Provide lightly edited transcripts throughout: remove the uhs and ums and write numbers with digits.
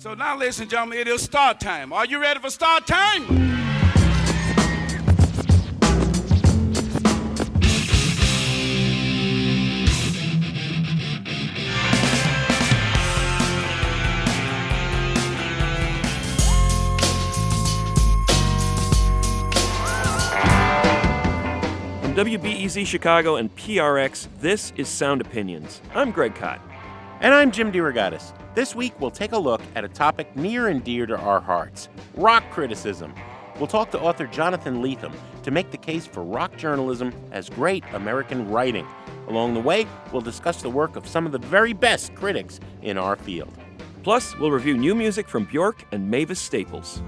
So now, ladies and gentlemen, it is start time. Are you ready for start time? WBEZ Chicago and PRX, this is Sound Opinions. I'm Greg Cott. And I'm Jim DeRogatis. This week, we'll take a look at a topic near and dear to our hearts, rock criticism. We'll talk to author Jonathan Lethem to make the case for rock journalism as great American writing. Along the way, we'll discuss the work of some of the very best critics in our field. Plus, we'll review new music from Björk and Mavis Staples.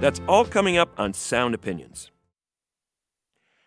That's all coming up on Sound Opinions.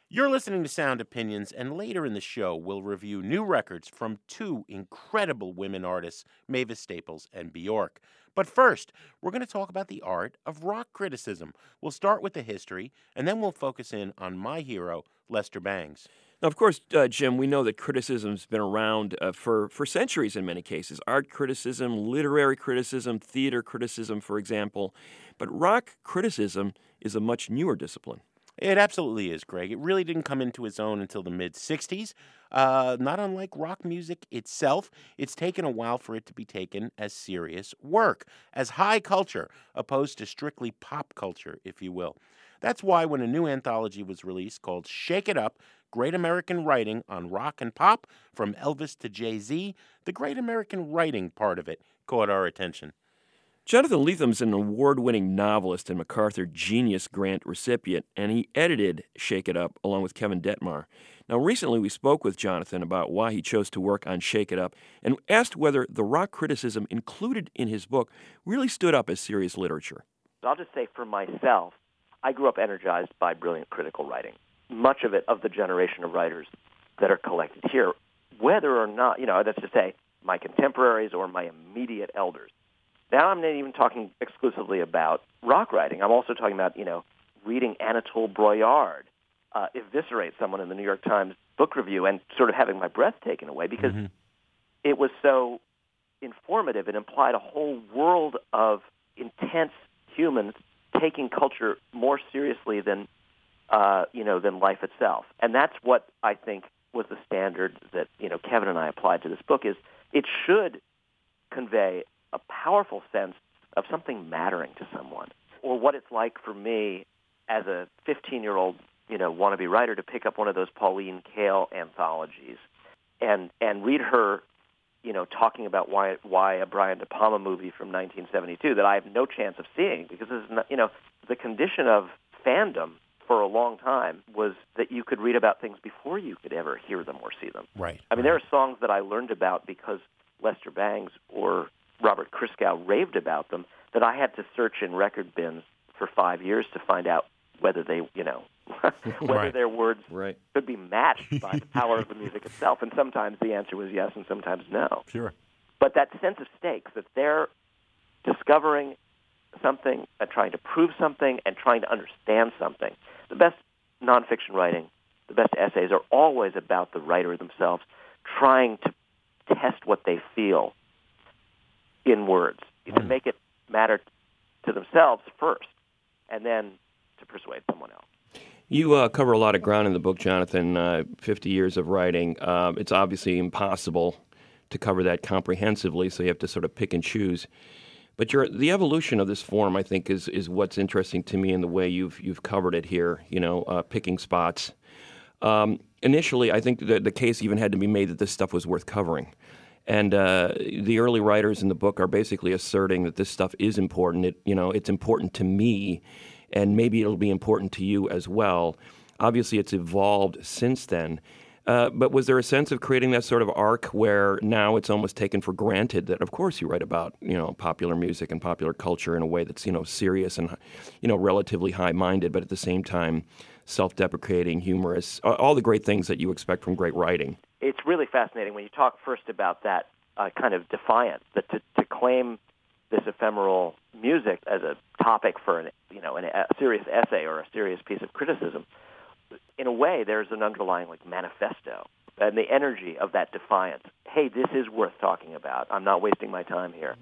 You're listening to Sound Opinions, and later in the show, we'll review new records from two incredible women artists, Mavis Staples and Björk. But first, we're going to talk about the art of rock criticism. We'll start with the history, and then we'll focus in on my hero, Lester Bangs. Now, of course, Jim, we know that criticism's been around for centuries in many cases. Art criticism, literary criticism, theater criticism, for example. But rock criticism is a much newer discipline. It absolutely is, Greg. It really didn't come into its own until the mid-'60s. Not unlike rock music itself, it's taken a while for it to be taken as serious work, as high culture, opposed to strictly pop culture, if you will. That's why when a new anthology was released called Shake It Up, Great American Writing on Rock and Pop, from Elvis to Jay-Z, the Great American Writing part of it caught our attention. Jonathan Lethem's an award-winning novelist and MacArthur Genius Grant recipient, and he edited Shake It Up along with Kevin Detmar. Now, recently we spoke with Jonathan about why he chose to work on Shake It Up and asked whether the rock criticism included in his book really stood up as serious literature. I'll just say for myself, I grew up energized by brilliant critical writing. Much of it of the generation of writers that are collected here, whether or not, that's to say, my contemporaries or my immediate elders. Now I'm not even talking exclusively about rock writing. I'm also talking about, reading Anatole Broyard eviscerate someone in the New York Times book review and sort of having my breath taken away because it was so informative. It implied a whole world of intense humans taking culture more seriously than life itself. And that's what I think was the standard that, Kevin and I applied to this book is it should convey a powerful sense of something mattering to someone or what it's like for me as a 15-year-old, wannabe writer to pick up one of those Pauline Kael anthologies and read her, talking about why a Brian De Palma movie from 1972 that I have no chance of seeing because this is not, the condition of fandom for a long time was that you could read about things before you could ever hear them or see them. Right. I mean, there are songs that I learned about because Lester Bangs or Robert Christgau raved about them that I had to search in record bins for 5 years to find out whether they, their words could be matched by the power of the music itself. And sometimes the answer was yes and sometimes no. Sure. But that sense of stakes that they're discovering something and trying to prove something and trying to understand something. The best nonfiction writing, the best essays are always about the writer themselves trying to test what they feel in words, to make it matter to themselves first, and then to persuade someone else. You cover a lot of ground in the book, Jonathan, 50 years of writing. It's obviously impossible to cover that comprehensively, so you have to sort of pick and choose. But the evolution of this form, I think, is what's interesting to me in the way you've covered it here, picking spots. Initially, I think the case even had to be made that this stuff was worth covering. And the early writers in the book are basically asserting that this stuff is important. It's important to me, and maybe it'll be important to you as well. Obviously, it's evolved since then. But was there a sense of creating that sort of arc where now it's almost taken for granted that, of course, you write about, popular music and popular culture in a way that's, serious and, relatively high-minded, but at the same time self-deprecating, humorous, all the great things that you expect from great writing? It's really fascinating when you talk first about that kind of defiance, that to claim this ephemeral music as a topic for a serious essay or a serious piece of criticism, in a way, there's an underlying manifesto and the energy of that defiance. Hey, this is worth talking about. I'm not wasting my time here.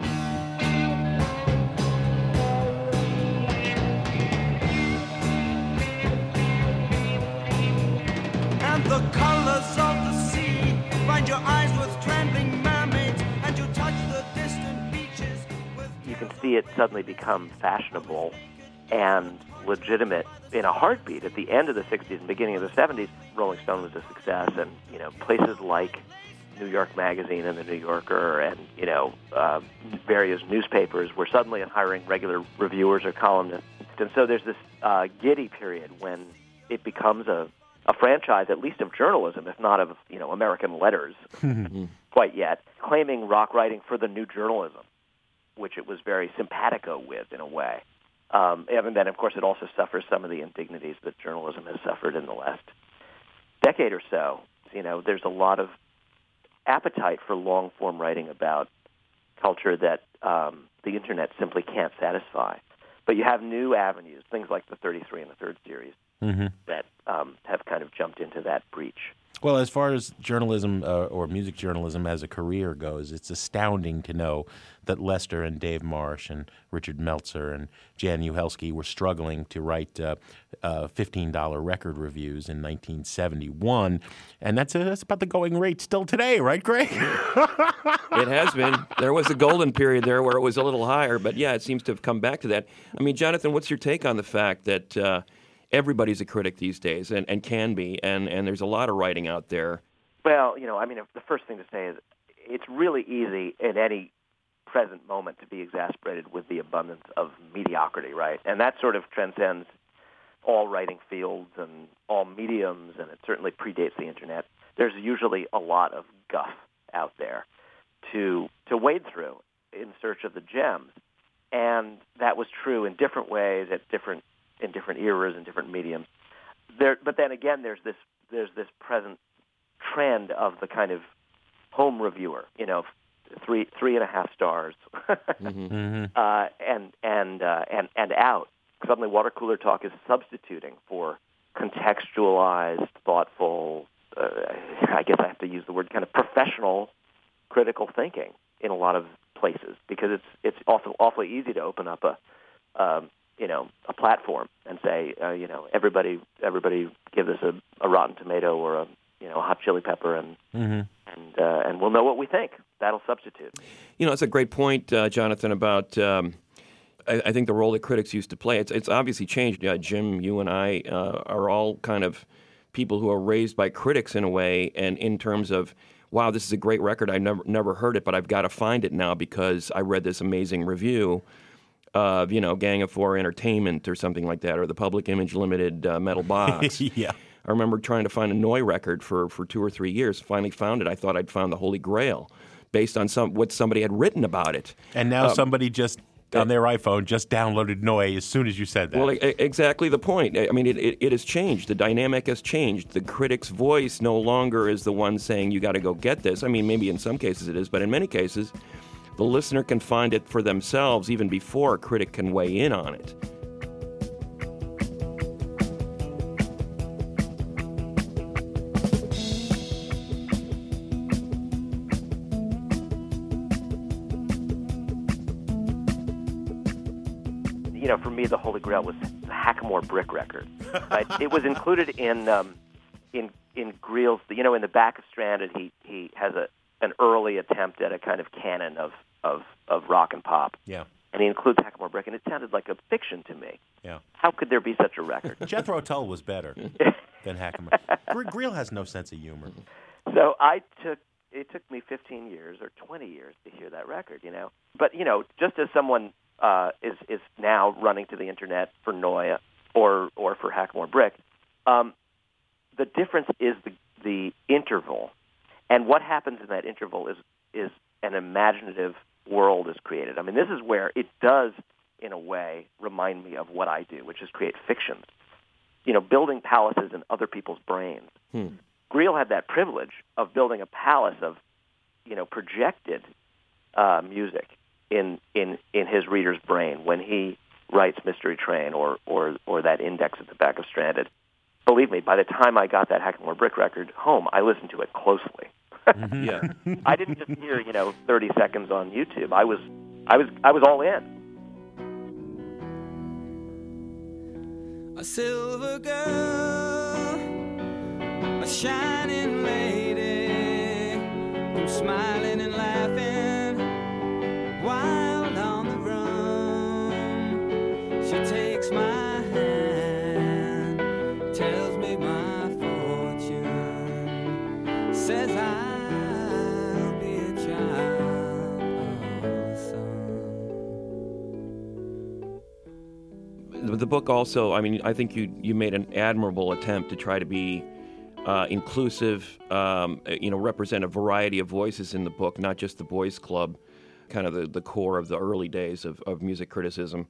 And the colors of the sea find your eyes with trembling mermaids, and you touch the distant beaches with... You can see it suddenly become fashionable and legitimate in a heartbeat. At the end of the 60s and beginning of the 70s, Rolling Stone was a success, and places like New York Magazine and The New Yorker and various newspapers were suddenly hiring regular reviewers or columnists. And so there's this giddy period when it becomes a franchise, at least of journalism, if not of American letters quite yet, claiming rock writing for the new journalism, which it was very simpatico with in a way. And then, of course, it also suffers some of the indignities that journalism has suffered in the last decade or so. There's a lot of appetite for long-form writing about culture that the Internet simply can't satisfy. But you have new avenues, things like the 33 and the Third series, that have kind of jumped into that breach. Well, as far as journalism or music journalism as a career goes, it's astounding to know that Lester and Dave Marsh and Richard Meltzer and Jan Uhelski were struggling to write $15 record reviews in 1971. And that's about the going rate still today, right, Greg? It has been. There was a golden period there where it was a little higher, but yeah, it seems to have come back to that. I mean, Jonathan, what's your take on the fact that... everybody's a critic these days, and can be, and there's a lot of writing out there. Well, the first thing to say is it's really easy in any present moment to be exasperated with the abundance of mediocrity, right? And that sort of transcends all writing fields and all mediums, and it certainly predates the Internet. There's usually a lot of guff out there to wade through in search of the gems, and that was true in different ways at different in different eras and different mediums. But then again, there's this present trend of the kind of home reviewer, three and a half stars, and out. Suddenly, water cooler talk is substituting for contextualized, thoughtful. I guess I have to use the word kind of professional, critical thinking in a lot of places, because it's also awfully easy to open up a platform and say, everybody give us a Rotten Tomato or a Hot Chili Pepper, and we'll know what we think. That'll substitute. It's a great point, Jonathan, about I think the role that critics used to play. It's obviously changed. Jim, you and I are all kind of people who are raised by critics in a way, and in terms of, wow, this is a great record. I never heard it, but I've got to find it now because I read this amazing review of, Gang of Four Entertainment or something like that, or the Public Image Limited Metal Box. Yeah. I remember trying to find a Noi record for 2 or 3 years. Finally found it. I thought I'd found the Holy Grail based on what somebody had written about it. And now somebody just, on their iPhone, just downloaded Noi as soon as you said that. Well, exactly the point. I mean, it has changed. The dynamic has changed. The critic's voice no longer is the one saying, you got to go get this. I mean, maybe in some cases it is, but in many cases... the listener can find it for themselves even before a critic can weigh in on it. For me, the Holy Grail was the Hackamore Brick record. Right? It was included in Greil's, in the back of Stranded, he has an early attempt at a kind of canon of rock and pop. Yeah. And he includes Hackamore Brick, and it sounded like a fiction to me. Yeah. How could there be such a record? Jethro Tull was better than Hackamore. Greil has no sense of humor. So it took me 15 years or 20 years to hear that record, But, just as someone is now running to the Internet for Noi or for Hackamore Brick, the difference is the interval. And what happens in that interval is an imaginative world is created. I mean, this is where it does, in a way, remind me of what I do, which is create fictions. Building palaces in other people's brains. Greil had that privilege of building a palace of, projected music in his reader's brain when he writes Mystery Train or that index at the back of Stranded. Believe me, by the time I got that Hackamore Brick record home, I listened to it closely. Mm-hmm. Yeah. I didn't just hear, 30 seconds on YouTube. I was all in. A silver girl, a shining lady, who's smiling and laughing, wild on the run. She takes my says I'll be a child of sun. The book also, I think you made an admirable attempt to try to be inclusive, represent a variety of voices in the book, not just the Boys Club, kind of the core of the early days of music criticism.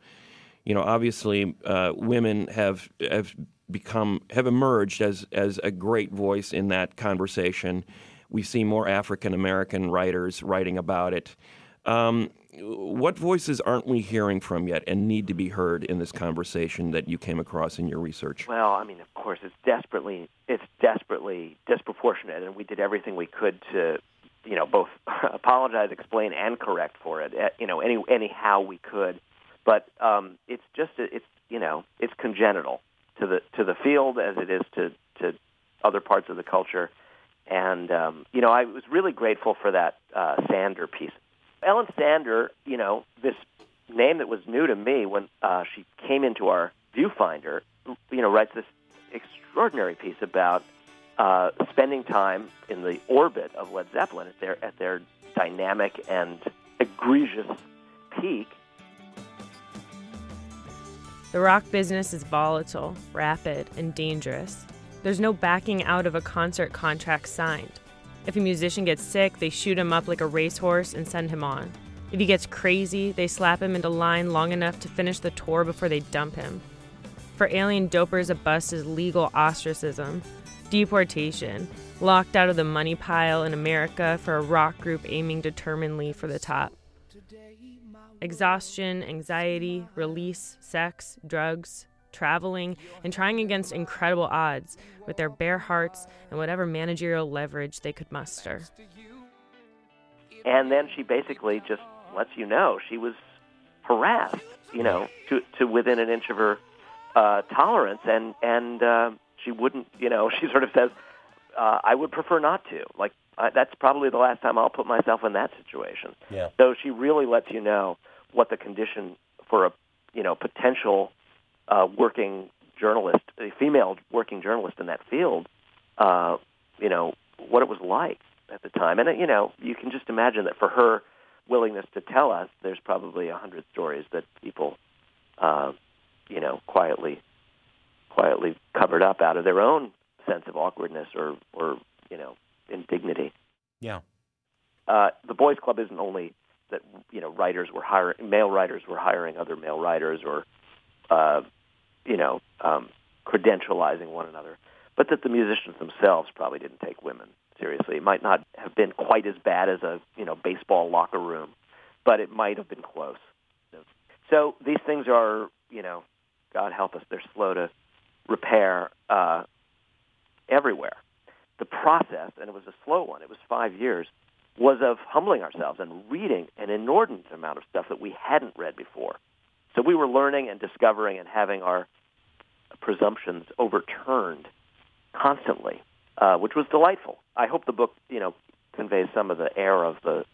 Obviously, women have emerged as a great voice in that conversation. We see more African American writers writing about it. What voices aren't we hearing from yet and need to be heard in this conversation that you came across in your research? Well, of course, it's desperately disproportionate, and we did everything we could to, both apologize, explain, and correct for it, any how we could. But it's congenital to the field as it is to other parts of the culture. And, I was really grateful for that Sander piece. Ellen Sander, this name that was new to me when she came into our viewfinder, writes this extraordinary piece about spending time in the orbit of Led Zeppelin at their dynamic and egregious peak. The rock business is volatile, rapid, and dangerous. There's no backing out of a concert contract signed. If a musician gets sick, they shoot him up like a racehorse and send him on. If he gets crazy, they slap him into line long enough to finish the tour before they dump him. For alien dopers, a bust is legal ostracism, deportation, locked out of the money pile in America for a rock group aiming determinedly for the top. Exhaustion, anxiety, release, sex, drugs, traveling, and trying against incredible odds with their bare hearts and whatever managerial leverage they could muster. And then she basically just lets you know she was harassed, to within an inch of her tolerance, and she wouldn't, she sort of says, I would prefer not to. Like, that's probably the last time I'll put myself in that situation. Yeah. So she really lets you know what the condition for a potential working journalist, a female working journalist in that field, what it was like at the time. And, you can just imagine that for her willingness to tell us, there's probably 100 stories that people, quietly covered up out of their own sense of awkwardness or indignity. Yeah. The Boys Club isn't only that, male writers were hiring other male writers or, credentializing one another, but that the musicians themselves probably didn't take women seriously. It might not have been quite as bad as a, baseball locker room, but it might have been close. So these things are, God help us, they're slow to repair everywhere. The process, and it was a slow one, it was 5 years, was of humbling ourselves and reading an inordinate amount of stuff that we hadn't read before. So we were learning and discovering and having our presumptions overturned constantly, which was delightful. I hope the book, conveys some of the air of the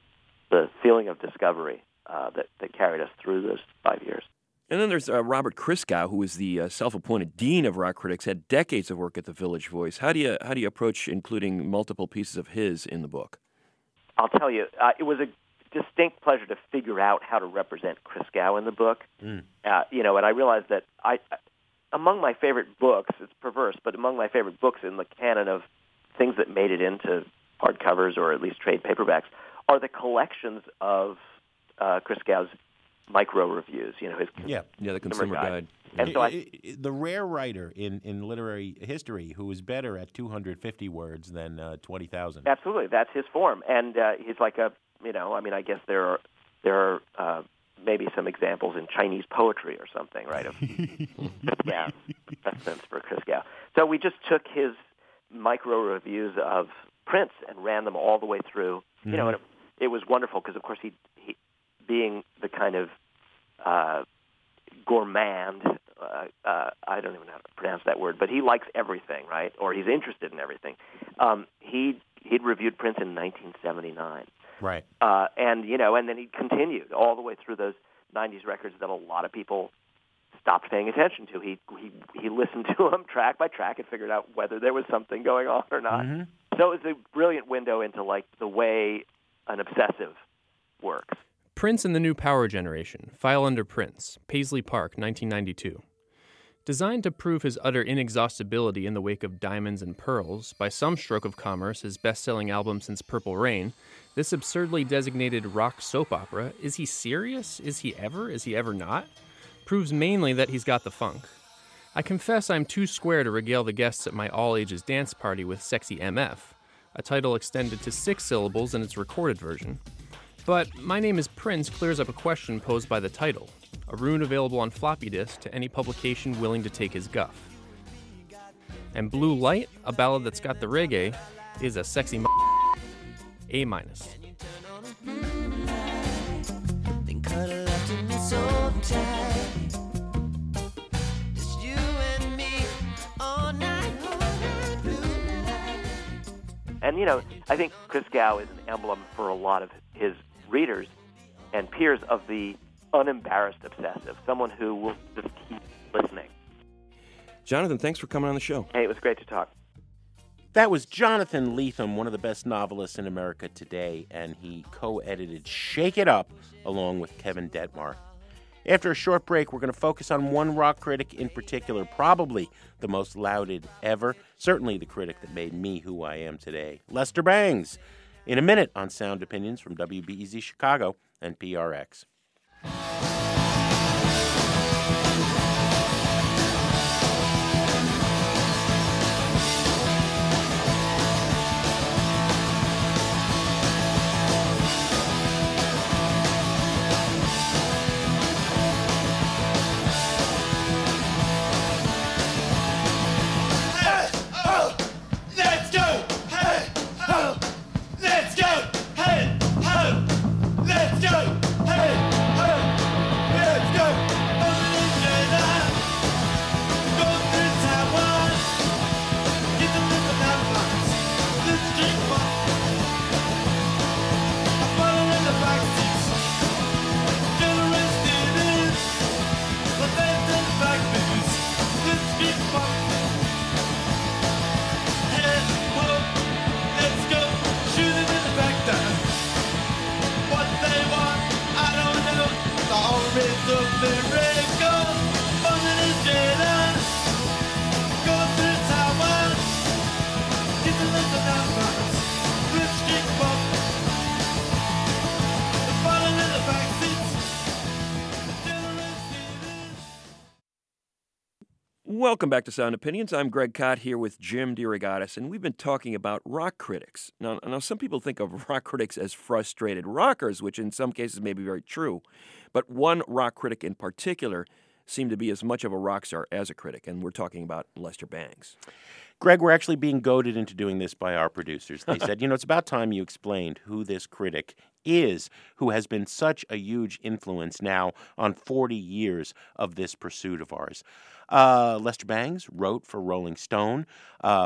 feeling of discovery that carried us through those 5 years. And then there's Robert Christgau, who is the self-appointed dean of rock critics, had decades of work at the Village Voice. How do you approach including multiple pieces of his in the book? I'll tell you, it was a distinct pleasure to figure out how to represent Christgau in the book. Mm. And I realized that among my favorite books, it's perverse, but among my favorite books in the canon of things that made it into hardcovers or at least trade paperbacks are the collections of Christgau's micro reviews, his the consumer guide. And so the rare writer in literary history who is better at 250 words than 20,000. Absolutely, that's his form, and he's like I guess there are there are maybe some examples in Chinese poetry or something, right, of Christgau's precedents for Christgau. So we just took his micro-reviews of Prince and ran them all the way through. You know, and it was wonderful because, of course, he being the kind of gourmand, I don't even know how to pronounce that word, but he likes everything, right, or he's interested in everything. He'd reviewed Prince in 1979. Right. And, you know, and then he continued all the way through those 90s records that a lot of people stopped paying attention to. He listened to them track by track and figured out whether there was something going on or not. Mm-hmm. So it was a brilliant window into, like, the way an obsessive works. Prince and the New Power Generation, File Under Prince, Paisley Park, 1992. Designed to prove his utter inexhaustibility in the wake of Diamonds and Pearls, by some stroke of commerce his best-selling album since Purple Rain, this absurdly designated rock soap opera, is he serious? Is he ever not? Proves mainly that he's got the funk. I confess I'm too square to regale the guests at my all-ages dance party with Sexy MF, a title extended to 6 syllables in its recorded version. But My Name is Prince clears up a question posed by the title, a rune available on floppy disk to any publication willing to take his guff. And Blue Light, a ballad that's got the reggae, is a sexy A-minus. And, you know, I think Christgau is an emblem for a lot of his readers and peers of the unembarrassed obsessive, someone who will just keep listening. Jonathan, thanks for coming on the show. Hey, it was great to talk. That was Jonathan Lethem, one of the best novelists in America today, and he co-edited Shake It Up along with Kevin Detmar. After a short break, we're going to focus on one rock critic in particular, probably the most lauded ever, certainly the critic that made me who I am today, Lester Bangs, in a minute on Sound Opinions from WBEZ Chicago and PRX. Welcome back to Sound Opinions. I'm Greg Kot here with Jim DeRogatis, and we've been talking about rock critics. Now, some people think of rock critics as frustrated rockers, which in some cases may be very true, but one rock critic in particular seemed to be as much of a rock star as a critic, and we're talking about Lester Bangs. Greg, we're actually being goaded into doing this by our producers. They said, you know, it's about time you explained who this critic is who has been such a huge influence now on 40 years of this pursuit of ours. Lester Bangs wrote for Rolling Stone,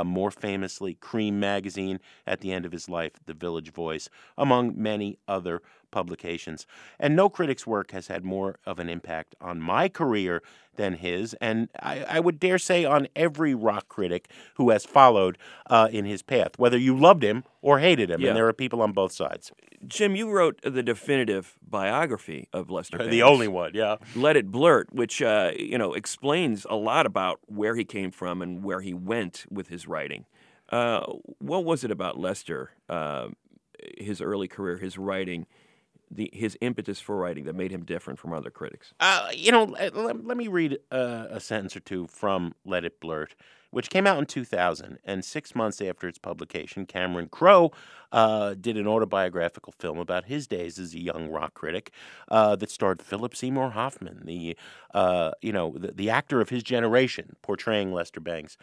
more famously Cream Magazine, at the end of his life, The Village Voice, among many other publications. And no critic's work has had more of an impact on my career than his, and I would dare say on every rock critic who has followed in his path, whether you loved him or hated him, and there are people on both sides. Jim, you wrote the definitive biography of Lester Bangs. The only one, yeah. Let It Blurt, which you know, explains a lot about where he came from and where he went with his writing. What was it about Lester, his early career, his writing, his impetus for writing that made him different from other critics? You know, let me read a sentence or two from Let It Blurt, which came out in 2000, and 6 months after its publication, Cameron Crowe did an autobiographical film about his days as a young rock critic that starred Philip Seymour Hoffman, the actor of his generation, portraying Lester Bangs.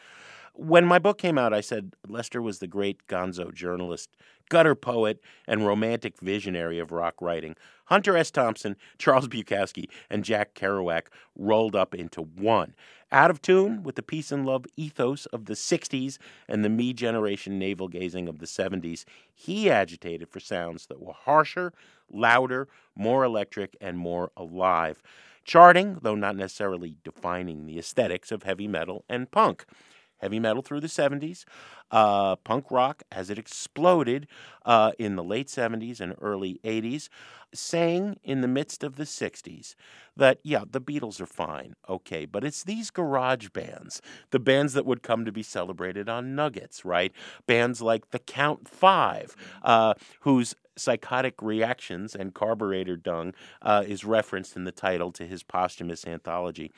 When my book came out, I said Lester was the great gonzo journalist, gutter poet, and romantic visionary of rock writing. Hunter S. Thompson, Charles Bukowski, and Jack Kerouac rolled up into one. Out of tune with the peace and love ethos of the 60s and the me generation navel-gazing of the 70s, he agitated for sounds that were harsher, louder, more electric, and more alive, charting, though not necessarily defining, the aesthetics of heavy metal and punk. Heavy metal through the 70s, punk rock as it exploded in the late 70s and early 80s, saying in the midst of the 60s that, yeah, the Beatles are fine, okay, but it's these garage bands, the bands that would come to be celebrated on Nuggets, right? Bands like the Count Five, whose Psychotic Reactions and Carburetor Dung is referenced in the title to his posthumous anthology.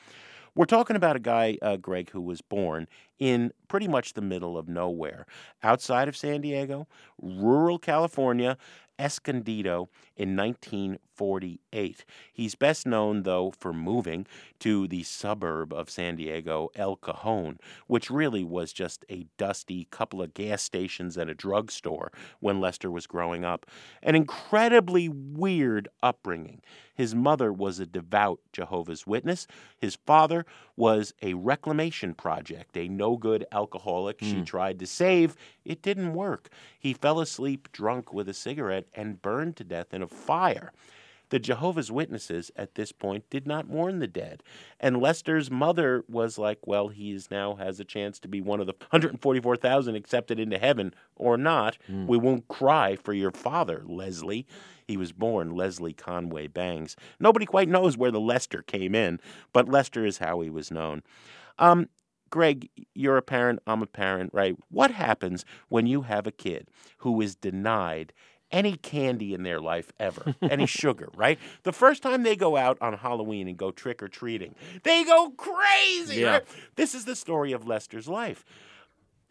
We're talking about a guy, Greg, who was born in pretty much the middle of nowhere, outside of San Diego, rural California, Escondido, in 1948. He's best known, though, for moving to the suburb of San Diego, El Cajon, which really was just a dusty couple of gas stations and a drugstore when Lester was growing up. An incredibly weird upbringing. His mother was a devout Jehovah's Witness. His father was a reclamation project, a no-good alcoholic she tried to save. It didn't work. He fell asleep drunk with a cigarette and burned to death in a fire. The Jehovah's Witnesses at this point did not mourn the dead. And Lester's mother was like, well, he now has a chance to be one of the 144,000 accepted into heaven or not. We won't cry for your father, Leslie. He was born Leslie Conway Bangs. Nobody quite knows where the Lester came in, but Lester is how he was known. Greg, you're a parent, I'm a parent, right? What happens when you have a kid who is denied any candy in their life ever, any sugar, right? The first time they go out on Halloween and go trick-or-treating, they go crazy, yeah. Right? This is the story of Lester's life.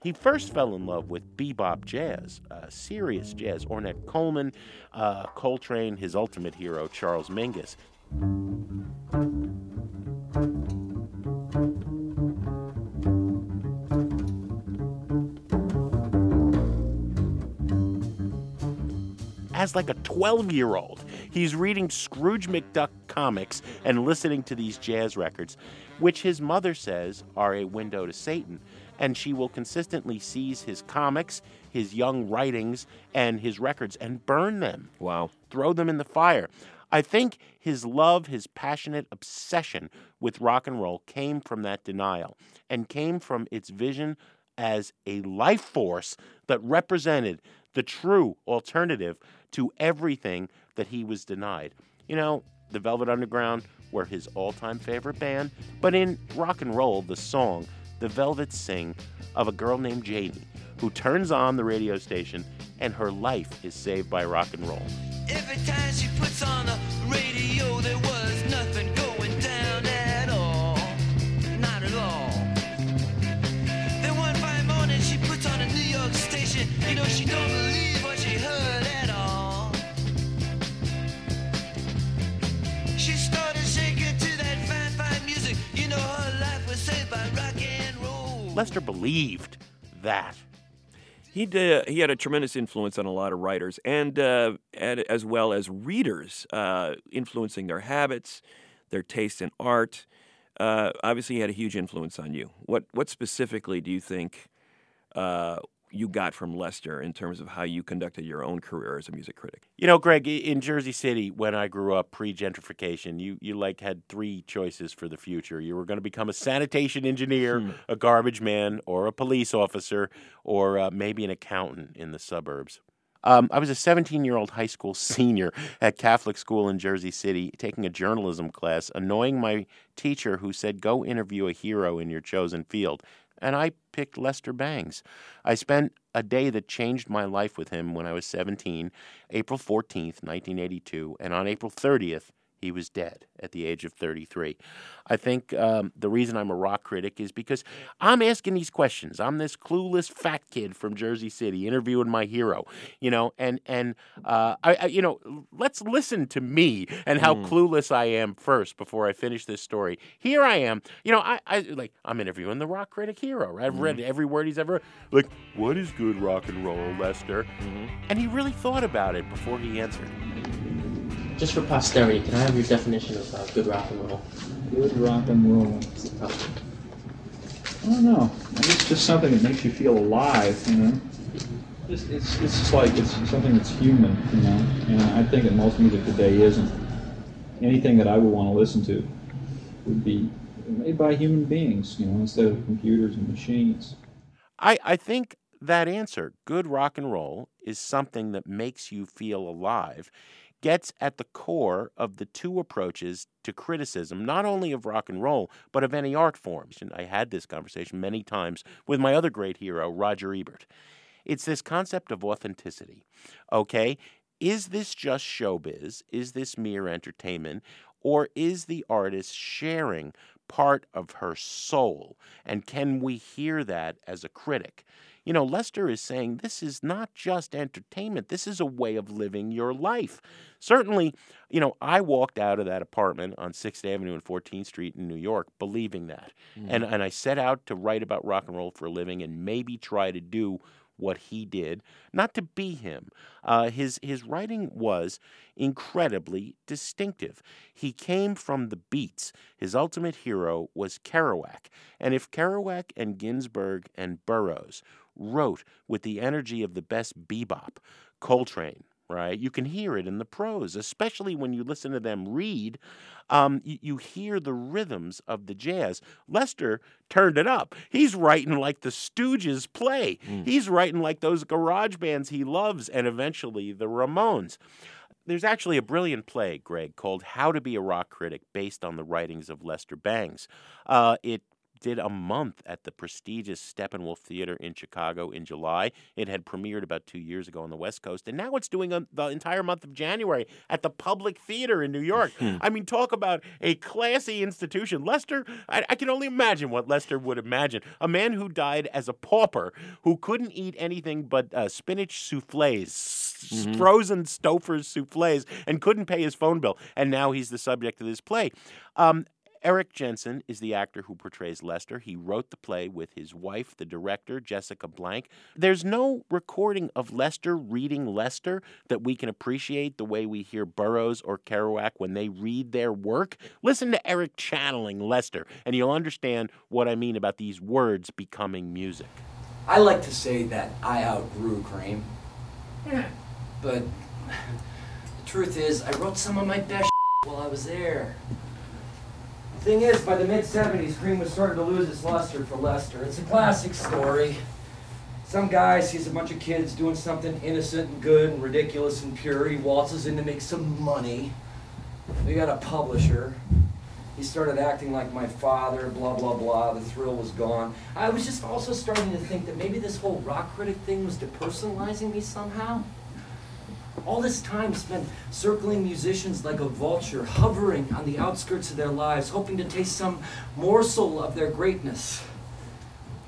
He first fell in love with bebop jazz, serious jazz, Ornette Coleman, Coltrane, his ultimate hero, Charles Mingus. As like a 12-year-old, he's reading Scrooge McDuck comics and listening to these jazz records, which his mother says are a window to Satan, and she will consistently seize his comics, his young writings, and his records and burn them. Wow. Throw them in the fire. I think his love, his passionate obsession with rock and roll came from that denial and came from its vision as a life force that represented the true alternative to everything that he was denied. You know, the Velvet Underground were his all-time favorite band, but in rock and roll, the song, the Velvets sing of a girl named Jamie, who turns on the radio station, and her life is saved by rock and roll. Every time she puts on the radio, there was nothing going down at all. Not at all. Then one fine morning, she puts on a New York station. You know, she don't believe what she heard at all. She started shaking to that fine, fine music. You know, her life was saved by rock and roll. Lester believed that. He did, he had a tremendous influence on a lot of writers and as well as readers, influencing their habits, their taste in art. Obviously, he had a huge influence on you. What specifically do you think you got from Lester in terms of how you conducted your own career as a music critic? You know, Greg, in Jersey City, when I grew up pre-gentrification, you had three choices for the future. You were going to become a sanitation engineer, a garbage man, or a police officer, or maybe an accountant in the suburbs. I was a 17-year-old high school senior at Catholic school in Jersey City taking a journalism class, annoying my teacher who said, go interview a hero in your chosen field. And I picked Lester Bangs. I spent a day that changed my life with him when I was 17, April 14th, 1982, and on April 30th, He was dead at the age of 33. I think the reason I'm a rock critic is because I'm asking these questions. I'm this clueless fat kid from Jersey City interviewing my hero, you know, and you know, let's listen to me and how clueless I am first before I finish this story. Here I am, you know, I'm interviewing the rock critic hero. Right? I've read every word he's ever, like, what is good rock and roll, Lester? Mm-hmm. And he really thought about it before he answered. Just for posterity, can I have your definition of good rock and roll? Good rock and roll. I don't know. It's just something that makes you feel alive, you know. It's just like it's something that's human, you know. And I think that most music today isn't. Anything that I would want to listen to would be made by human beings, you know, instead of computers and machines. I think that answer, good rock and roll, is something that makes you feel alive, gets at the core of the two approaches to criticism, not only of rock and roll, but of any art forms. And I had this conversation many times with my other great hero, Roger Ebert. It's this concept of authenticity, okay? Is this just showbiz? Is this mere entertainment? Or is the artist sharing part of her soul? And can we hear that as a critic? You know, Lester is saying this is not just entertainment. This is a way of living your life. Certainly, you know, I walked out of that apartment on 6th Avenue and 14th Street in New York believing that. Mm-hmm. And I set out to write about rock and roll for a living and maybe try to do what he did, not to be him. His writing was incredibly distinctive. He came from the beats. His ultimate hero was Kerouac. And if Kerouac and Ginsberg and Burroughs wrote with the energy of the best bebop, Coltrane, right? You can hear it in the prose, especially when you listen to them read. You hear the rhythms of the jazz. Lester turned it up. He's writing like the Stooges play. He's writing like those garage bands he loves and eventually the Ramones. There's actually a brilliant play, Greg, called How to Be a Rock Critic, based on the writings of Lester Bangs. It did a month at the prestigious Steppenwolf Theater in Chicago in July. It had premiered about 2 years ago on the West Coast, and now it's doing the entire month of January at the Public Theater in New York. I mean, talk about a classy institution. Lester, I can only imagine what Lester would imagine. A man who died as a pauper, who couldn't eat anything but spinach soufflés, frozen Stouffer's soufflés, and couldn't pay his phone bill. And now he's the subject of this play. Eric Jensen is the actor who portrays Lester. He wrote the play with his wife, the director, Jessica Blank. There's no recording of Lester reading Lester that we can appreciate the way we hear Burroughs or Kerouac when they read their work. Listen to Eric channeling Lester, and you'll understand what I mean about these words becoming music. I like to say that I outgrew Cream, but the truth is I wrote some of my best while I was there. Thing is, by the mid-70s, Cream was starting to lose its luster for Lester. It's a classic story. Some guy sees a bunch of kids doing something innocent and good and ridiculous and pure. He waltzes in to make some money. We got a publisher. He started acting like my father, blah, blah, blah. The thrill was gone. I was just also starting to think that maybe this whole rock critic thing was depersonalizing me somehow. All this time spent circling musicians like a vulture, hovering on the outskirts of their lives, hoping to taste some morsel of their greatness.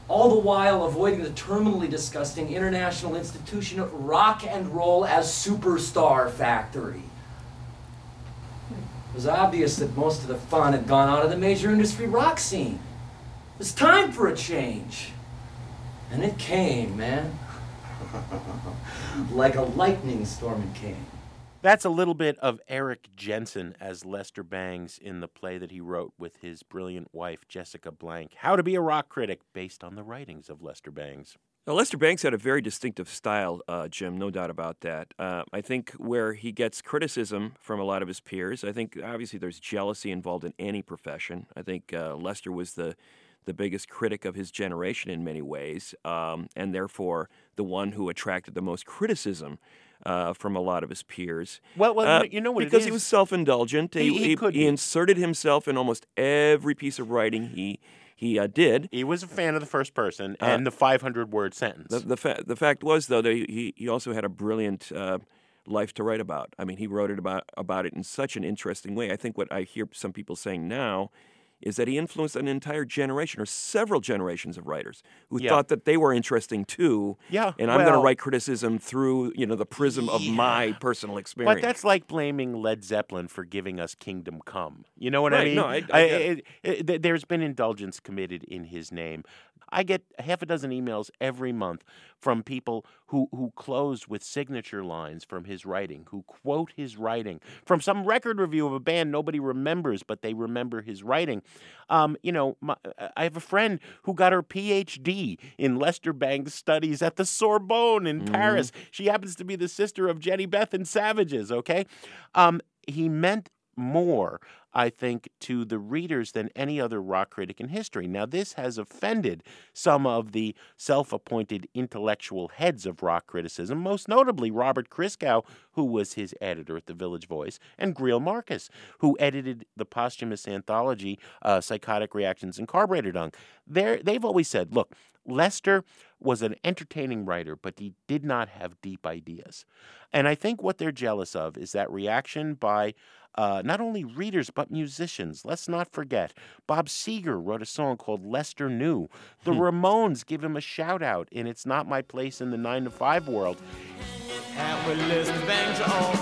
All the while avoiding the terminally disgusting international institution of rock and roll as superstar factory. It was obvious that most of the fun had gone out of the major industry rock scene. It was time for a change. And it came, man. Like a lightning storm it came. That's a little bit of Eric Jensen as Lester Bangs in the play that he wrote with his brilliant wife, Jessica Blank, How to Be a Rock Critic, based on the writings of Lester Bangs. Now, Lester Bangs had a very distinctive style, Jim, no doubt about that. I think where he gets criticism from a lot of his peers, I think obviously there's jealousy involved in any profession. I think Lester was the biggest critic of his generation in many ways, and therefore the one who attracted the most criticism from a lot of his peers. Well, you know what it is? Because he was self-indulgent. He inserted himself in almost every piece of writing he did. He was a fan of the first person and the 500-word sentence. The fact was, though, that he also had a brilliant life to write about. I mean, he wrote it about it in such an interesting way. I think what I hear some people saying now is that he influenced an entire generation or several generations of writers who thought that they were interesting too. Yeah, and I'm going to write criticism through, you know, the prism of my personal experience. But that's like blaming Led Zeppelin for giving us Kingdom Come. You know what I mean? No, there's been indulgence committed in his name. I get half a dozen emails every month from people who close with signature lines from his writing, who quote his writing, from some record review of a band nobody remembers, but they remember his writing. I have a friend who got her Ph.D. in Lester Bangs studies at the Sorbonne in Paris. She happens to be the sister of Jenny Bethan Savages, okay? He meant more, I think, to the readers than any other rock critic in history. Now, this has offended some of the self-appointed intellectual heads of rock criticism, most notably Robert Christgau, who was his editor at the Village Voice, and Greil Marcus, who edited the posthumous anthology Psychotic Reactions and Carburetor Dung. They've always said, look, Lester was an entertaining writer, but he did not have deep ideas. And I think what they're jealous of is that reaction by not only readers, but musicians. Let's not forget, Bob Seger wrote a song called Lester Knew. The Ramones give him a shout-out in It's Not My Place in the 9-to-5 World. And we're listening to Bangs on.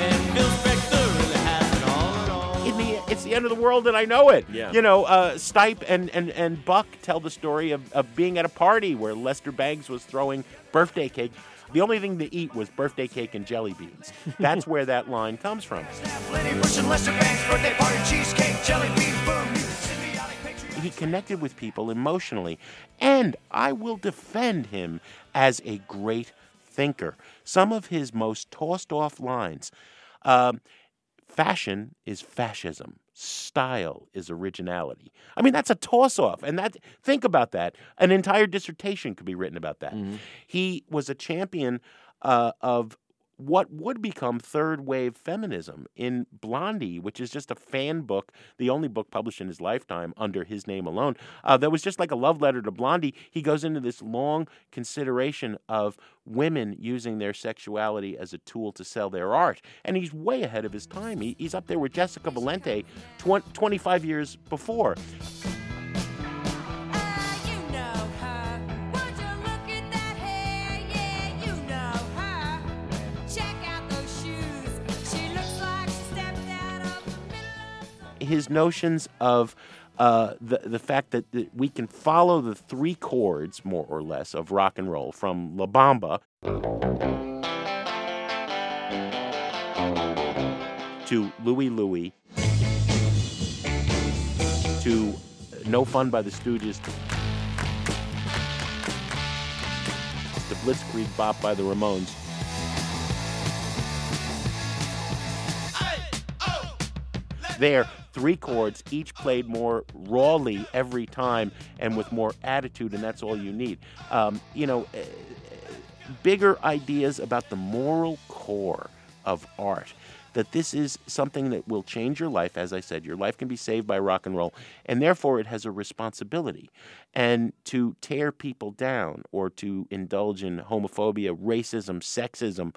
And Bill Spector really has it all in all. It's the end of the world, and I know it. Yeah. You know, Stipe and Buck tell the story of being at a party where Lester Bangs was throwing birthday cake. The only thing to eat was birthday cake and jelly beans. That's where that line comes from. He connected with people emotionally, and I will defend him as a great thinker. Some of his most tossed-off lines. Fashion is fascism. Style is originality. I mean, that's a toss-off. And think about that. An entire dissertation could be written about that. Mm-hmm. He was a champion of what would become third-wave feminism. In Blondie, which is just a fan book, the only book published in his lifetime under his name alone, that was just like a love letter to Blondie, he goes into this long consideration of women using their sexuality as a tool to sell their art. And he's way ahead of his time. He's up there with Jessica Blank 25 years before. His notions of the fact that we can follow the three chords, more or less, of rock and roll from La Bamba to Louie Louie to No Fun by the Stooges to Blitzkrieg Bop by the Ramones. There, three chords, each played more rawly every time and with more attitude, and that's all you need. Bigger ideas about the moral core of art, that this is something that will change your life. As I said, your life can be saved by rock and roll, and therefore it has a responsibility. And to tear people down or to indulge in homophobia, racism, sexism,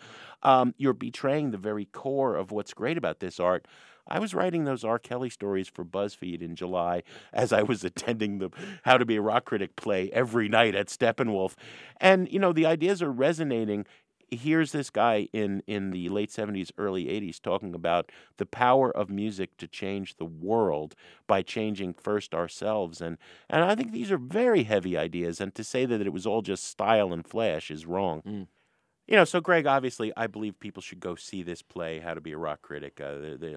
you're betraying the very core of what's great about this art. I was writing those R. Kelly stories for BuzzFeed in July as I was attending the How to Be a Rock Critic play every night at Steppenwolf. And, you know, the ideas are resonating. Here's this guy in the late 70s, early 80s talking about the power of music to change the world by changing first ourselves. And I think these are very heavy ideas. And to say that it was all just style and flash is wrong. Mm. You know, so Greg, obviously, I believe people should go see this play, How to Be a Rock Critic.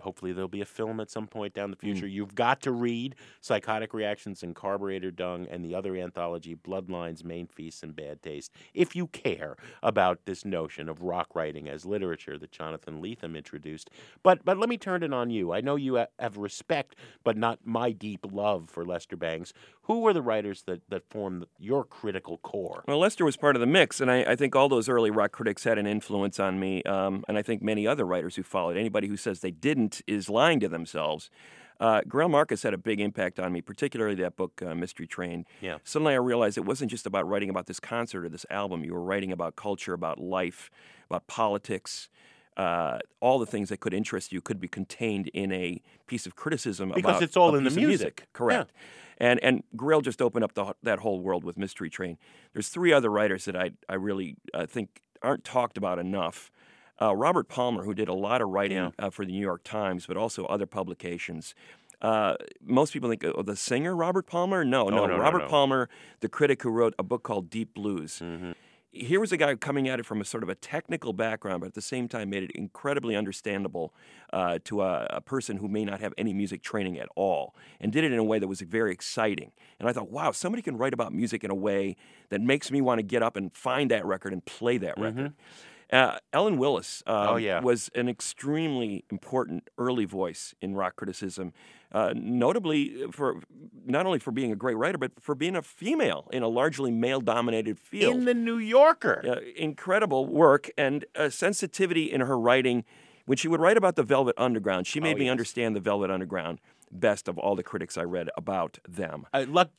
Hopefully there'll be a film at some point down the future. Mm. You've got to read Psychotic Reactions and Carburetor Dung and the other anthology, Bloodlines, Main Feasts, and Bad Taste, if you care about this notion of rock writing as literature that Jonathan Lethem introduced. But let me turn it on you. I know you have respect, but not my deep love for Lester Bangs. Who were the writers that formed your critical core? Well, Lester was part of the mix, and I think all those early rock critics had an influence on me, and I think many other writers who followed. Anybody who says they didn't is lying to themselves. Greil Marcus had a big impact on me, particularly that book, Mystery Train. Yeah. Suddenly I realized it wasn't just about writing about this concert or this album. You were writing about culture, about life, about politics. All the things that could interest you could be contained in a piece of criticism because it's all in the music. Correct. Yeah. And Greil just opened up that whole world with Mystery Train. There's three other writers that I really think aren't talked about enough. Robert Palmer, who did a lot of writing for the New York Times, but also other publications. Most people think, the singer Robert Palmer? No, Robert Palmer, the critic who wrote a book called Deep Blues. Mm-hmm. Here was a guy coming at it from a sort of a technical background, but at the same time made it incredibly understandable to a person who may not have any music training at all, and did it in a way that was very exciting. And I thought, wow, somebody can write about music in a way that makes me want to get up and find that record and play that record. Ellen Willis was an extremely important early voice in rock criticism, notably for not only for being a great writer, but for being a female in a largely male-dominated field. In The New Yorker. Incredible work and sensitivity in her writing. When she would write about the Velvet Underground, she made me understand the Velvet Underground best of all the critics I read about them.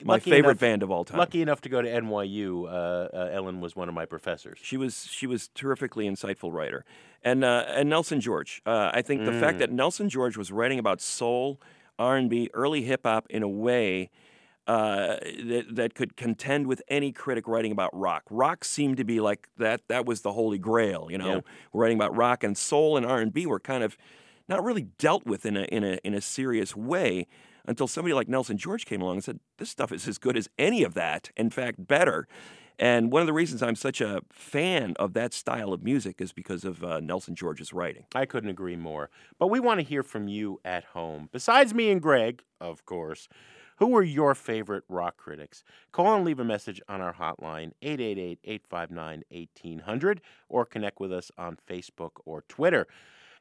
My favorite band of all time. Lucky enough to go to NYU, Ellen was one of my professors. She was terrifically insightful writer. And Nelson George. I think the fact that Nelson George was writing about soul, R&B, early hip-hop in a way that could contend with any critic writing about rock. Rock seemed to be like that was the holy grail, you know. Yeah. We're writing about rock, and soul and R&B were kind of not really dealt with in a serious way until somebody like Nelson George came along and said, this stuff is as good as any of that, in fact, better. And one of the reasons I'm such a fan of that style of music is because of Nelson George's writing. I couldn't agree more. But we want to hear from you at home. Besides me and Greg, of course, who are your favorite rock critics? Call and leave a message on our hotline, 888-859-1800, or connect with us on Facebook or Twitter.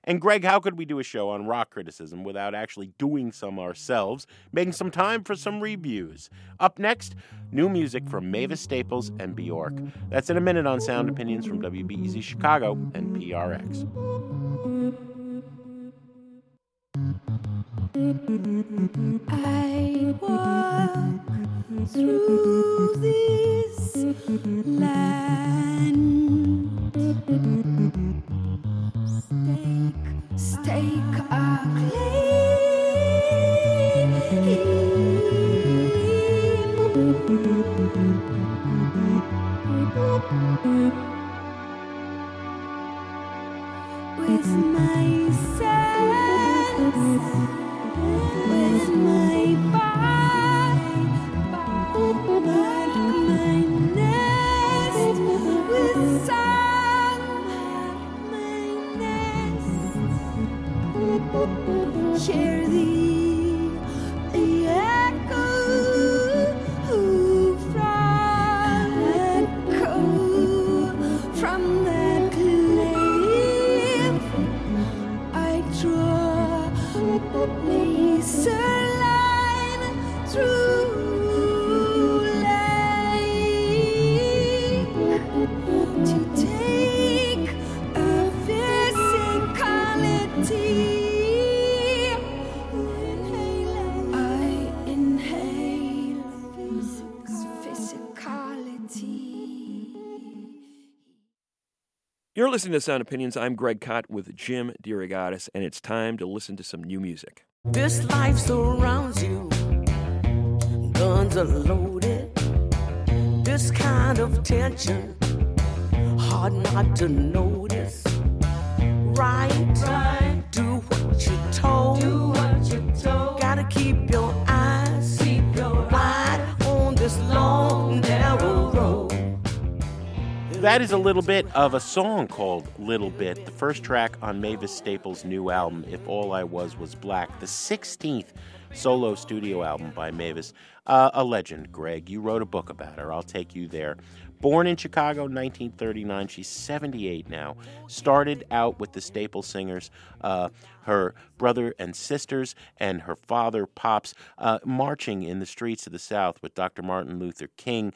And Greg, how could we do a show on rock criticism without actually doing some ourselves, making some time for some reviews? Up next, new music from Mavis Staples and Björk. That's in a minute on Sound Opinions from WBEZ Chicago and PRX. I walk through this land. Stake our claim. With my sense, with my body, my nest, with sound. Share the echo from that cliff. I draw a surline through lake to take a physicality. You're listening to Sound Opinions. I'm Greg Kot with Jim DeRogatis, and it's time to listen to some new music. This life surrounds you, guns are loaded. This kind of tension, hard not to notice. Right. Do what you're told. Gotta keep your eyes wide on this long, narrow road. That is a little bit of a song called Little Bit, the first track on Mavis Staples' new album, If All I Was Black, the 16th solo studio album by Mavis. A legend, Greg. You wrote a book about her. I'll take you there. Born in Chicago, 1939. She's 78 now. Started out with the Staples Singers, her brother and sisters, and her father, Pops, marching in the streets of the South with Dr. Martin Luther King,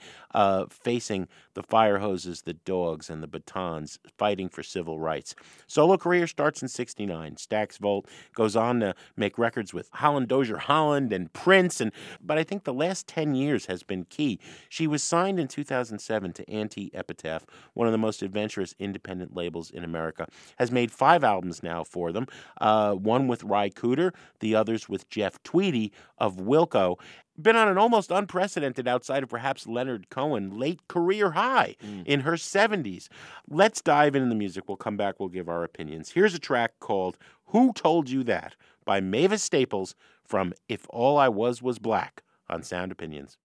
facing the fire hoses, the dogs, and the batons, fighting for civil rights. Solo career starts in 69. Stax Volt, goes on to make records with Holland Dozier Holland and Prince, but I think the last 10 years has been key. She was signed in 2007 to Anti-Epitaph, one of the most adventurous independent labels in America. Has made 5 albums now for them, one with Ry Cooder, the others with Jeff Tweedy of Wilco. Been on an almost unprecedented, outside of perhaps Leonard Cohen, late career high in her 70s. Let's dive into the music. We'll come back. We'll give our opinions. Here's a track called Who Told You That by Mavis Staples from If All I Was Black on Sound Opinions.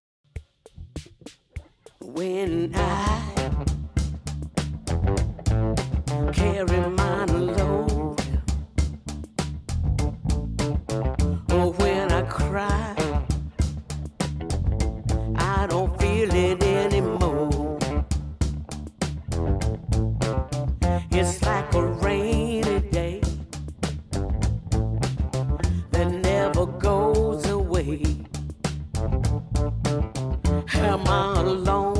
When I carry mine load, or when I cry, I don't feel it anymore. It's like a rainy day that never goes away. Am I alone?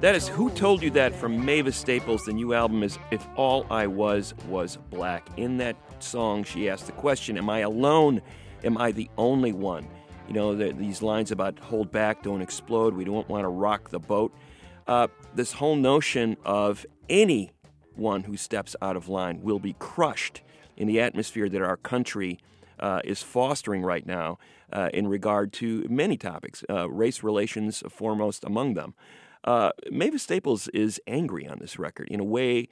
That is Who Told You That from Mavis Staples. The new album is If All I Was Black. In that song, she asked the question, am I alone? Am I the only one? You know, these lines about hold back, don't explode, we don't want to rock the boat. This whole notion of anyone who steps out of line will be crushed in the atmosphere that our country is fostering right now in regard to many topics, race relations foremost among them. Mavis Staples is angry on this record in a way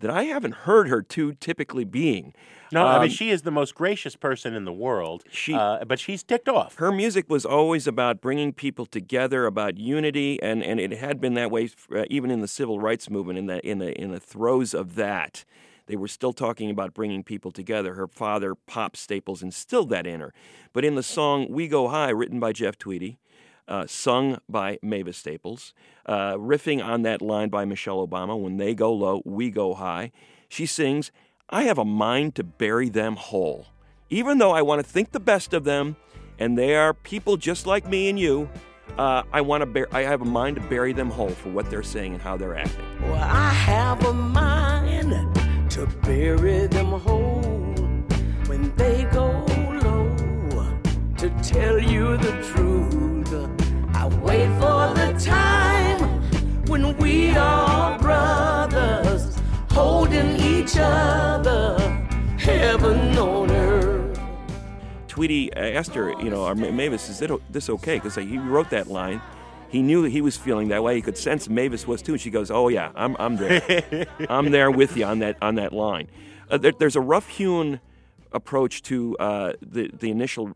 that I haven't heard her to typically being. No, I mean, she is the most gracious person in the world, but she's ticked off. Her music was always about bringing people together, about unity, and it had been that way even in the civil rights movement, in the throes of that. They were still talking about bringing people together. Her father, Pops Staples, instilled that in her. But in the song We Go High, written by Jeff Tweedy, sung by Mavis Staples, riffing on that line by Michelle Obama, when they go low, we go high, she sings, I have a mind to bury them whole. Even though I want to think the best of them, and they are people just like me and you, I have a mind to bury them whole for what they're saying and how they're acting. Well, I have a mind to bury them whole when they go low, to tell you the truth. I wait for the time when we are brothers, holding each other, heaven on earth. Tweedy asked her, Mavis, is this okay? Because he wrote that line. He knew he was feeling that way. He could sense Mavis was too. And she goes, oh yeah, I'm there. I'm there with you on that line. There's a rough-hewn approach to the initial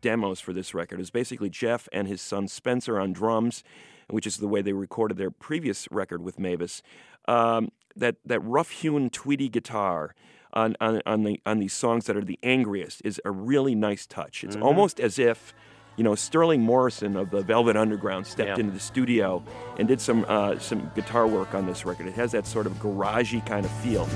demos for this record. Is basically Jeff and his son Spencer on drums, which is the way they recorded their previous record with Mavis. That rough-hewn Tweedy guitar on these songs that are the angriest is a really nice touch. It's almost as if Sterling Morrison of the Velvet Underground stepped into the studio and did some guitar work on this record. It has that sort of garagey kind of feel.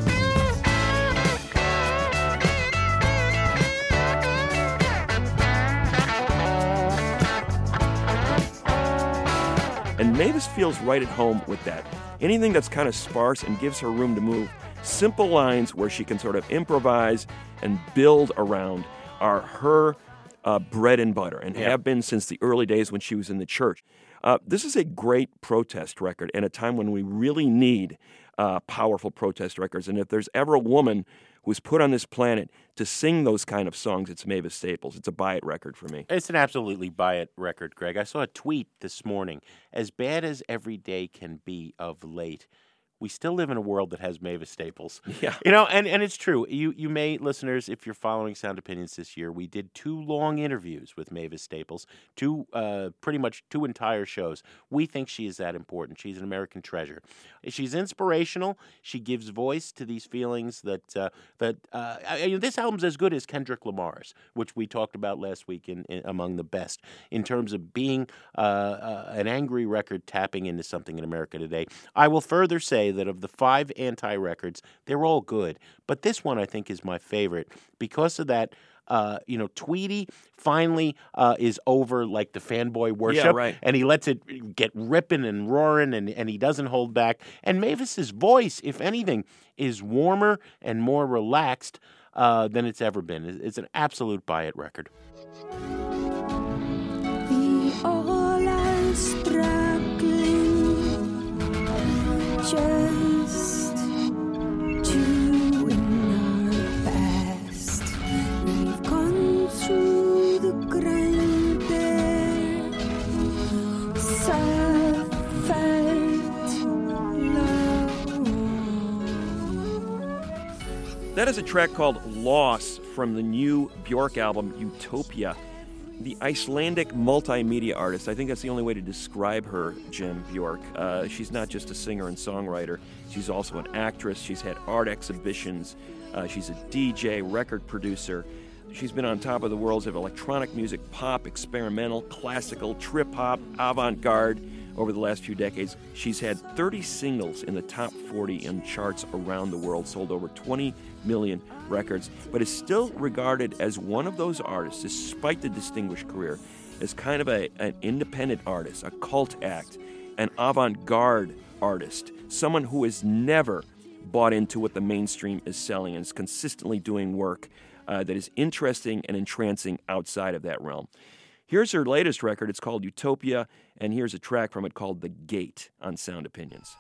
And Mavis feels right at home with that. anything that's kind of sparse and gives her room to move. Simple lines where she can sort of improvise and build around are her bread and butter, and have been since the early days when she was in the church. This is a great protest record at a time when we really need powerful protest records. And if there's ever a woman who was put on this planet to sing those kind of songs, it's Mavis Staples. It's a buy-it record for me. It's an absolutely buy-it record, Greg. I saw a tweet this morning. As bad as every day can be of late, we still live in a world that has Mavis Staples. Yeah. You know, and it's true. You may, listeners, if you're following Sound Opinions this year, we did 2 long interviews with Mavis Staples, pretty much 2 entire shows. We think she is that important. She's an American treasure. She's inspirational. She gives voice to these feelings that this album's as good as Kendrick Lamar's, which we talked about last week in among the best, in terms of being an angry record tapping into something in America today. I will further say that of the 5 anti-records, they're all good, but this one I think is my favorite because of that. Tweedy finally is over like the fanboy worship, and he lets it get ripping and roaring, and he doesn't hold back. And Mavis's voice, if anything, is warmer and more relaxed than it's ever been. It's an absolute buy-it record. Just doing our best. We've gone through the grinder, suffered love. That is a track called Loss from the new Björk album, Utopia. The Icelandic multimedia artist, I think that's the only way to describe her, Jim, Björk. She's not just a singer and songwriter, she's also an actress, she's had art exhibitions, she's a DJ, record producer. She's been on top of the worlds of electronic music, pop, experimental, classical, trip-hop, avant-garde over the last few decades. She's had 30 singles in the top 40 in charts around the world, sold over 20 million records, but is still regarded as one of those artists, despite the distinguished career, as kind of an independent artist, a cult act, an avant-garde artist, someone who has never bought into what the mainstream is selling and is consistently doing work that is interesting and entrancing outside of that realm. Here's her latest record. It's called Utopia, and here's a track from it called The Gate on Sound Opinions.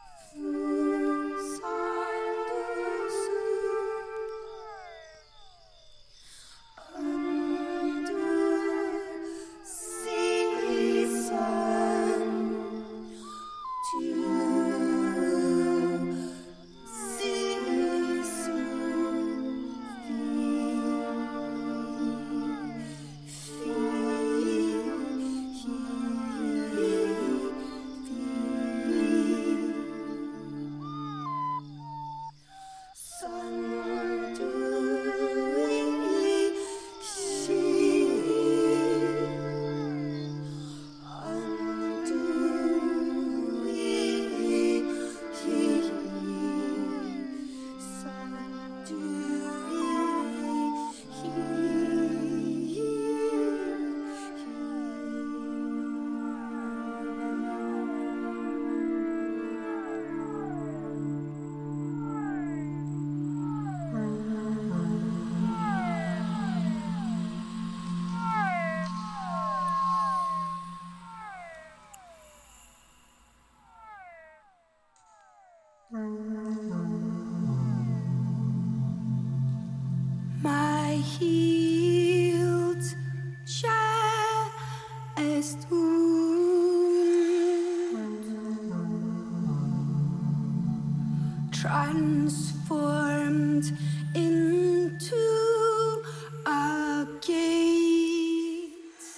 Transformed into a gate.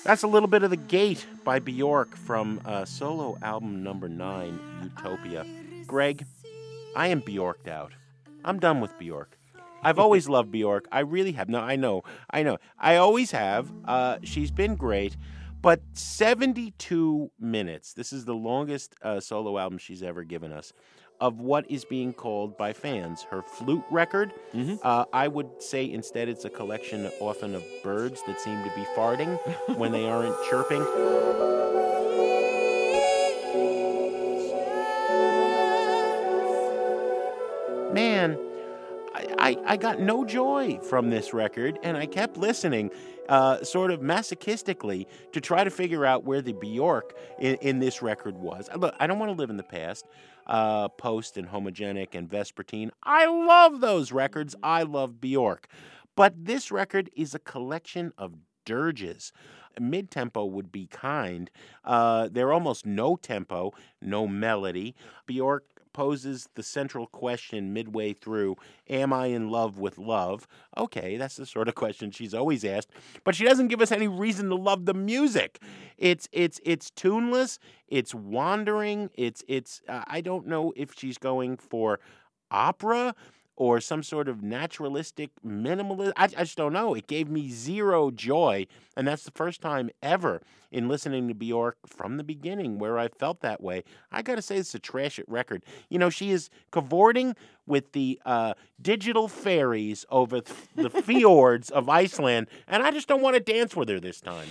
That's a little bit of The Gate by Björk from solo album number 9, Utopia. Greg, I am Björk'd out. I'm done with Björk. I've always loved Björk. I really have. No, I know. I always have. She's been great. But 72 minutes, this is the longest solo album she's ever given us, of what is being called by fans her flute record. Mm-hmm. I would say instead it's a collection often of birds that seem to be farting when they aren't chirping. man, I got no joy from this record, and I kept listening sort of masochistically to try to figure out where the Björk in this record was. Look, I don't want to live in the past. Post and Homogenic and Vespertine. I love those records. I love Björk. But this record is a collection of dirges. Mid-tempo would be kind. They're almost no tempo, no melody. Björk poses the central question midway through, am I in love with love? Okay, that's the sort of question she's always asked, but she doesn't give us any reason to love the music. It's tuneless, it's wandering, it's I don't know if she's going for opera or some sort of naturalistic minimalism. I just don't know. It gave me zero joy, and that's the first time ever in listening to Björk from the beginning where I felt that way. I got to say, it's a trash it record. You know, she is cavorting with the digital fairies over the fjords of Iceland, and I just don't want to dance with her this time.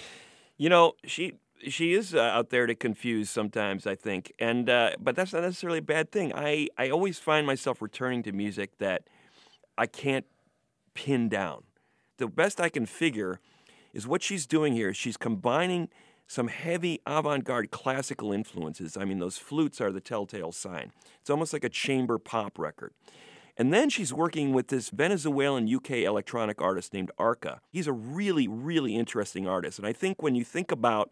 You know, she is out there to confuse sometimes, I think, and but that's not necessarily a bad thing. I always find myself returning to music that I can't pin down. The best I can figure is what she's doing here. She's combining some heavy avant-garde classical influences. I mean, those flutes are the telltale sign. It's almost like a chamber pop record. And then she's working with this Venezuelan UK electronic artist named Arca. He's a really, really interesting artist, and I think when you think about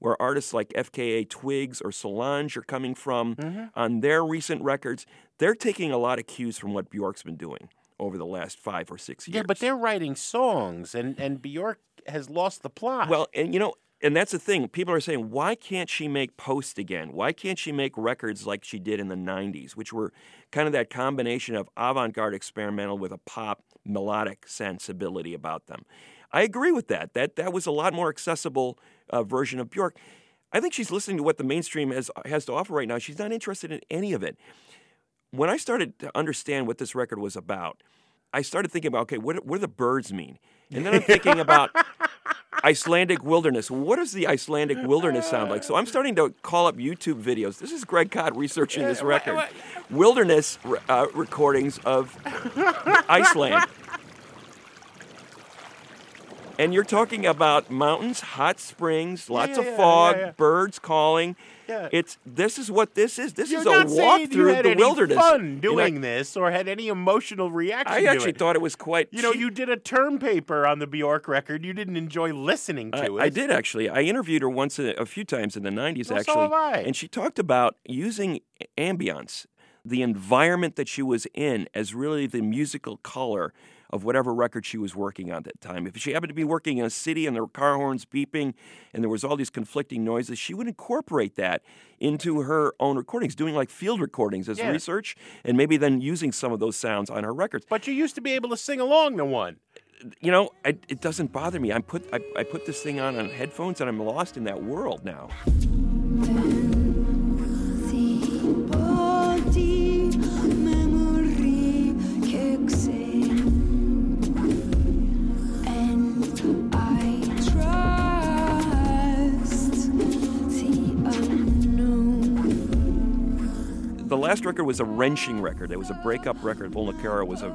where artists like FKA Twigs or Solange are coming from on their recent records, they're taking a lot of cues from what Bjork's been doing over the last 5 or 6 years. Yeah, but they're writing songs, and Bjork has lost the plot. Well, and you know, and that's the thing. People are saying, why can't she make Post again? Why can't she make records like she did in the 90s, which were kind of that combination of avant-garde experimental with a pop melodic sensibility about them? I agree with that. That was a lot more accessible version of Björk. I think she's listening to what the mainstream has to offer right now. She's not interested in any of it. When I started to understand what this record was about, I started thinking about, okay, what do the birds mean? And then I'm thinking about Icelandic wilderness. What does the Icelandic wilderness sound like? So I'm starting to call up YouTube videos. This is Greg Kot researching this record. Wilderness recordings of Iceland. And you're talking about mountains, hot springs, lots of fog, birds calling. Yeah. This is what this is. This is a walk through the wilderness. You had any fun doing this or had any emotional reaction to it. I actually thought it was quite... You know, you did a term paper on the Björk record. You didn't enjoy listening to it. I did, actually. I interviewed her once a few times in the 90s, actually. So have I. And she talked about using ambience, the environment that she was in, as really the musical color of whatever record she was working on at that time. If she happened to be working in a city and there were car horns beeping and there was all these conflicting noises, she would incorporate that into her own recordings, doing like field recordings as research, and maybe then using some of those sounds on her records. But you used to be able to sing along to one. You know, it doesn't bother me. I put this thing on headphones and I'm lost in that world now. The last record was a wrenching record. It was a breakup record. Volna Cara was a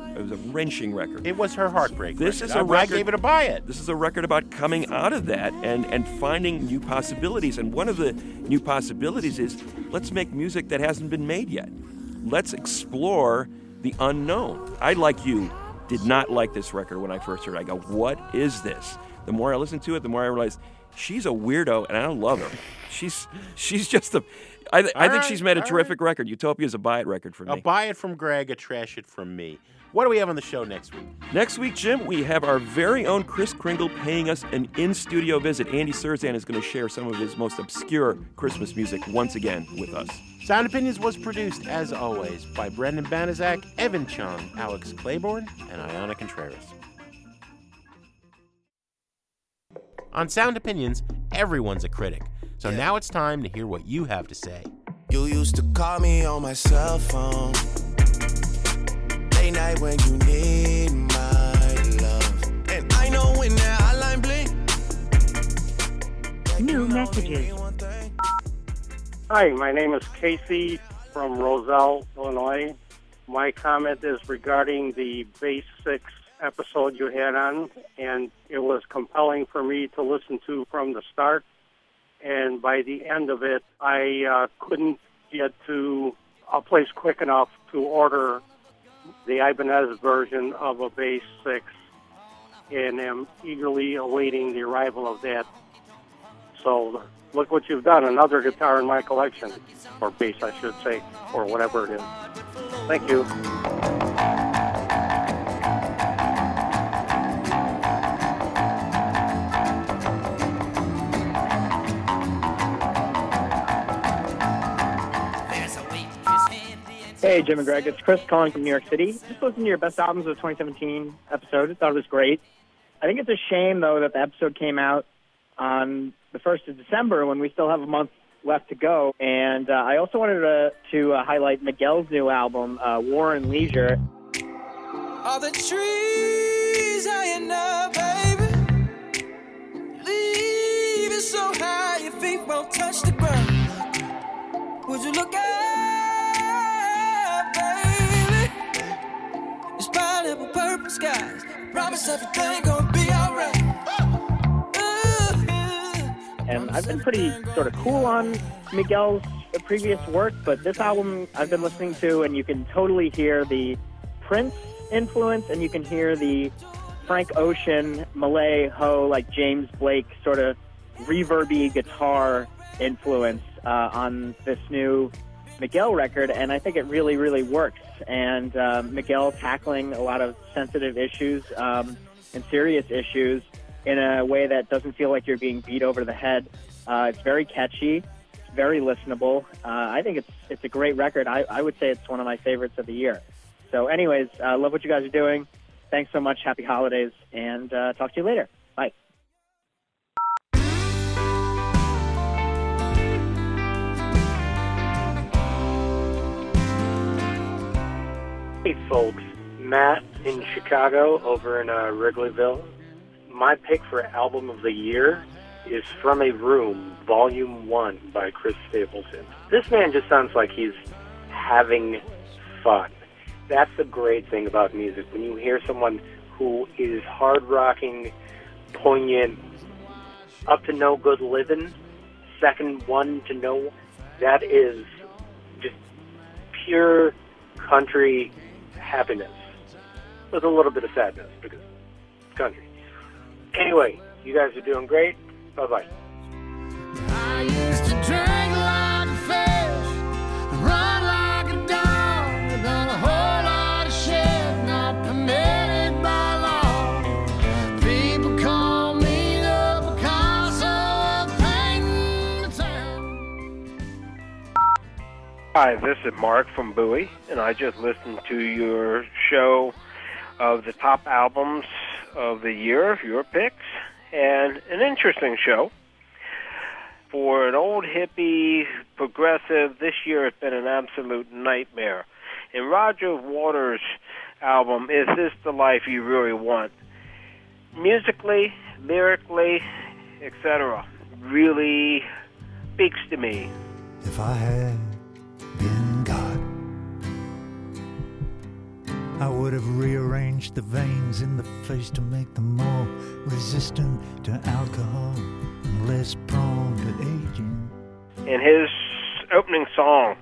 wrenching record. It was her heartbreak. This record. I gave it a buy it. This is a record about coming out of that and finding new possibilities. And one of the new possibilities is let's make music that hasn't been made yet. Let's explore the unknown. I, like you, did not like this record when I first heard it. I go, what is this? The more I listened to it, the more I realized she's a weirdo, and I don't love her. She's just a... I think she's made a terrific record. Utopia is a buy it record for me. A buy it from Greg, a trash it from me. What do we have on the show next week? Next week, Jim, we have our very own Chris Kringle paying us an in-studio visit. Andy Serzan is going to share some of his most obscure Christmas music once again with us. Sound Opinions was produced, as always, by Brendan Banaszak, Evan Chung, Alex Claiborne, and Ayana Contreras. On Sound Opinions, everyone's a critic. So now it's time to hear what you have to say. You used to call me on my cell phone. Late night when you need my love. And I know when that hotline blink. New messages. Hi, my name is Casey from Roselle, Illinois. My comment is regarding the Basics episode you had on, and it was compelling for me to listen to from the start. And by the end of it, I couldn't get to a place quick enough to order the Ibanez version of a Bass 6, and am eagerly awaiting the arrival of that. So look what you've done, another guitar in my collection, or bass, I should say, or whatever it is. Thank you. Hey, Jim and Greg, it's Chris calling from New York City. Just listened to your best albums of 2017 episode. I thought it was great. I think it's a shame, though, that the episode came out on the 1st of December when we still have a month left to go. And I also wanted to highlight Miguel's new album, War and Leisure. All the trees I know, baby. Leave it so high your feet won't touch the ground. Would you look up, baby? It's pineapple purple skies. Promise everything gonna be alright. And I've been pretty sort of cool on Miguel's previous work, but this album I've been listening to, and you can totally hear the Prince influence, and you can hear the Frank Ocean, Malay, Ho, like James Blake sort of reverb-y guitar influence on this new Miguel record, and I think it really, really works. And Miguel tackling a lot of sensitive issues and serious issues in a way that doesn't feel like you're being beat over the head. It's very catchy, very listenable. I think it's a great record. I would say it's one of my favorites of the year. So anyways, I love what you guys are doing. Thanks so much. Happy holidays, and talk to you later. Bye. Hey, folks. Matt in Chicago over in Wrigleyville. My pick for album of the year is From a Room, Volume 1 by Chris Stapleton. This man just sounds like he's having fun. That's the great thing about music. When you hear someone who is hard-rocking, poignant, up to no good living, second one to no, that is just pure country happiness with a little bit of sadness because it's country. Anyway, you guys are doing great. Bye-bye. I used to drink like a fish, run like a dog, and done a whole lot of shit not permitted by law. People call me the Picasso of painting the town. Hi, this is Mark from Bowie, and I just listened to your show of the top albums of the year, your picks, and an interesting show. For an old hippie progressive, this year has been an absolute nightmare. In Roger Waters' album, Is This the Life You Really Want? Musically, lyrically, etc. really speaks to me. If I had been God, I would have rearranged the veins in the face to make them more resistant to alcohol and less prone to aging. In his opening song,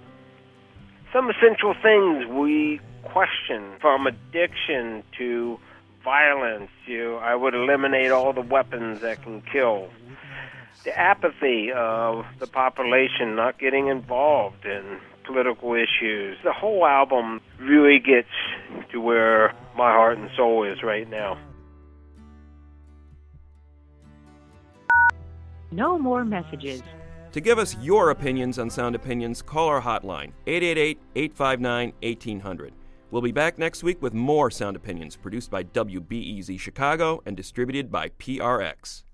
some essential things we question, from addiction to violence. I would eliminate all the weapons that can kill. The apathy of the population not getting involved in political issues. The whole album really gets to where my heart and soul is right now. No more messages. To give us your opinions on Sound Opinions, call our hotline, 888-859-1800. We'll be back next week with more Sound Opinions, produced by WBEZ Chicago and distributed by PRX.